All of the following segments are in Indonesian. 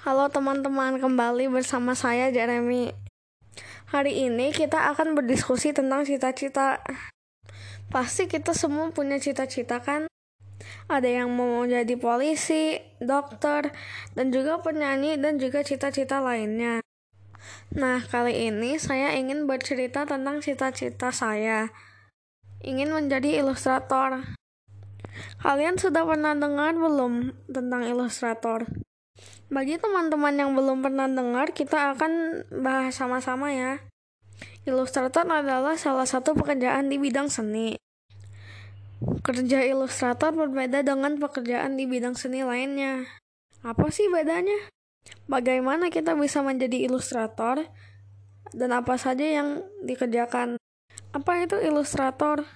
Halo teman-teman, kembali bersama saya Jeremy. Hari ini kita akan berdiskusi tentang cita-cita. Pasti kita semua punya cita-cita kan? Ada yang mau jadi polisi, dokter, dan juga penyanyi, dan juga cita-cita lainnya. Nah, kali ini saya ingin bercerita tentang cita-cita saya. Ingin menjadi ilustrator. Kalian sudah pernah dengar belum tentang ilustrator? Bagi teman-teman yang belum pernah dengar, kita akan bahas sama-sama ya. Ilustrator adalah salah satu pekerjaan di bidang seni. Kerja ilustrator berbeda dengan pekerjaan di bidang seni lainnya. Apa sih bedanya? Bagaimana kita bisa menjadi ilustrator? Dan apa saja yang dikerjakan? Apa itu ilustrator?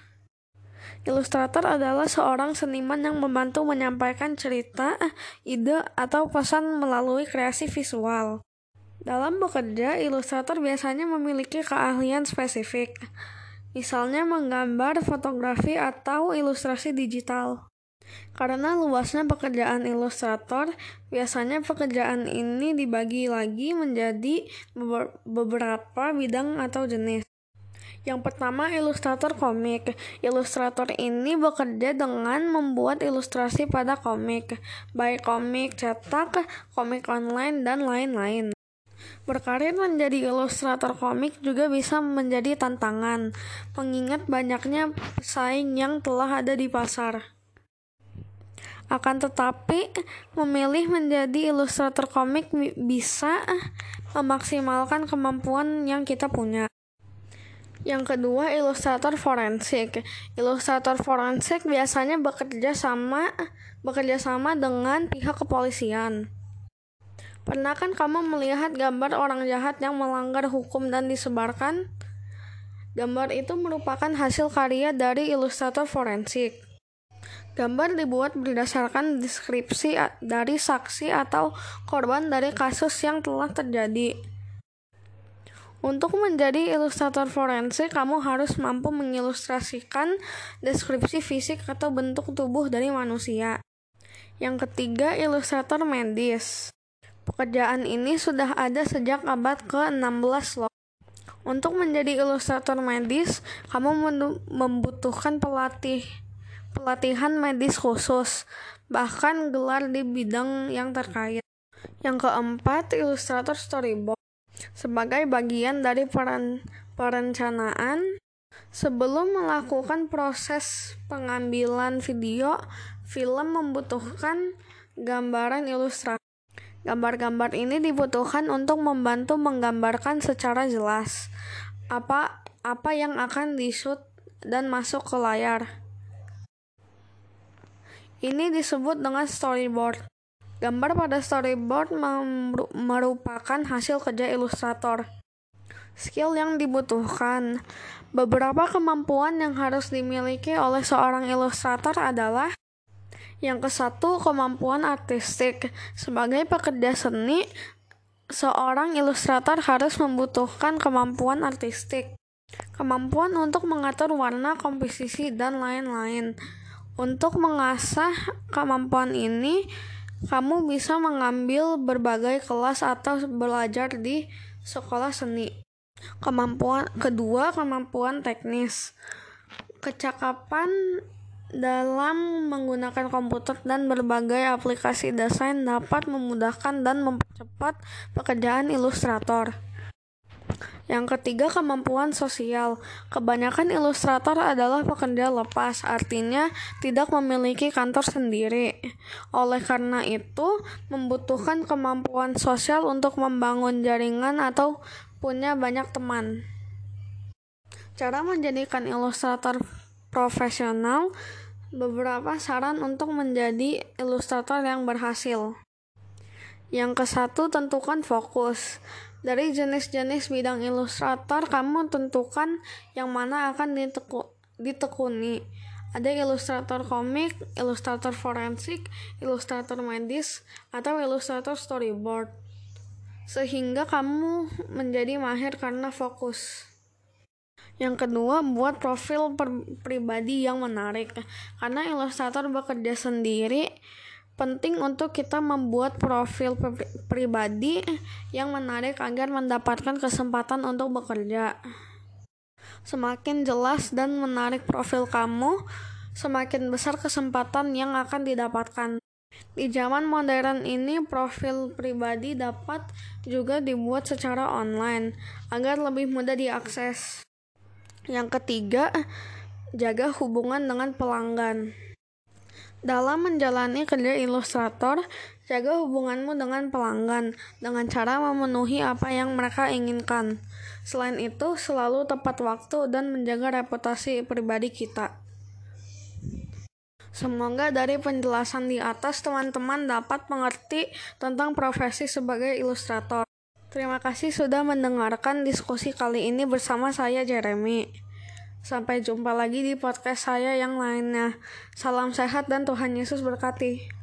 Ilustrator adalah seorang seniman yang membantu menyampaikan cerita, ide, atau pesan melalui kreasi visual. Dalam bekerja, ilustrator biasanya memiliki keahlian spesifik, misalnya menggambar, fotografi, atau ilustrasi digital. Karena luasnya pekerjaan ilustrator, biasanya pekerjaan ini dibagi lagi menjadi beberapa bidang atau jenis. Yang pertama, ilustrator komik. Ilustrator ini bekerja dengan membuat ilustrasi pada komik, baik komik cetak, komik online, dan lain-lain. Berkarir menjadi ilustrator komik juga bisa menjadi tantangan, mengingat banyaknya pesaing yang telah ada di pasar. Akan tetapi, memilih menjadi ilustrator komik bisa memaksimalkan kemampuan yang kita punya. Yang kedua, ilustrator forensik. Ilustrator forensik biasanya bekerja sama dengan pihak kepolisian. Pernah kan kamu melihat gambar orang jahat yang melanggar hukum dan disebarkan? Gambar itu merupakan hasil karya dari ilustrator forensik. Gambar dibuat berdasarkan deskripsi dari saksi atau korban dari kasus yang telah terjadi. Untuk menjadi ilustrator forensik, kamu harus mampu mengilustrasikan deskripsi fisik atau bentuk tubuh dari manusia. Yang ketiga, ilustrator medis. Pekerjaan ini sudah ada sejak abad ke-16 loh. Untuk menjadi ilustrator medis, kamu membutuhkan pelatihan medis khusus, bahkan gelar di bidang yang terkait. Yang keempat, ilustrator storyboard. Sebagai bagian dari perencanaan, sebelum melakukan proses pengambilan video, film membutuhkan gambaran ilustrasi. Gambar-gambar ini dibutuhkan untuk membantu menggambarkan secara jelas apa yang akan di-shoot dan masuk ke layar. Ini disebut dengan storyboard. Gambar pada storyboard merupakan hasil kerja ilustrator. Skill yang dibutuhkan. Beberapa kemampuan yang harus dimiliki oleh seorang ilustrator adalah: yang ke-1, kemampuan artistik. Sebagai pekerja seni, seorang ilustrator harus membutuhkan kemampuan artistik. Kemampuan untuk mengatur warna, komposisi, dan lain-lain. Untuk mengasah kemampuan ini, kamu bisa mengambil berbagai kelas atau belajar di sekolah seni. Kedua, kemampuan teknis. Kecakapan dalam menggunakan komputer dan berbagai aplikasi desain dapat memudahkan dan mempercepat pekerjaan ilustrator. Yang ketiga, kemampuan sosial. Kebanyakan ilustrator adalah pekerja lepas, artinya tidak memiliki kantor sendiri. Oleh karena itu, membutuhkan kemampuan sosial untuk membangun jaringan atau punya banyak teman. Cara menjadikan ilustrator profesional, beberapa saran untuk menjadi ilustrator yang berhasil. Yang ke-1, tentukan fokus. Dari jenis-jenis bidang ilustrator, kamu tentukan yang mana akan ditekuni. Ada ilustrator komik, ilustrator forensik, ilustrator medis, atau ilustrator storyboard. Sehingga kamu menjadi mahir karena fokus. Yang kedua, buat profil pribadi yang menarik. Karena ilustrator bekerja sendiri, penting untuk kita membuat profil pribadi yang menarik agar mendapatkan kesempatan untuk bekerja. Semakin jelas dan menarik profil kamu, semakin besar kesempatan yang akan didapatkan. Di zaman modern ini, profil pribadi dapat juga dibuat secara online agar lebih mudah diakses. Yang ketiga, jaga hubungan dengan pelanggan. Dalam menjalani kerja ilustrator, jaga hubunganmu dengan pelanggan dengan cara memenuhi apa yang mereka inginkan. Selain itu, selalu tepat waktu dan menjaga reputasi pribadi kita. Semoga dari penjelasan di atas, teman-teman dapat mengerti tentang profesi sebagai ilustrator. Terima kasih sudah mendengarkan diskusi kali ini bersama saya, Jeremy. Sampai jumpa lagi di podcast saya yang lainnya. Salam sehat dan Tuhan Yesus berkati.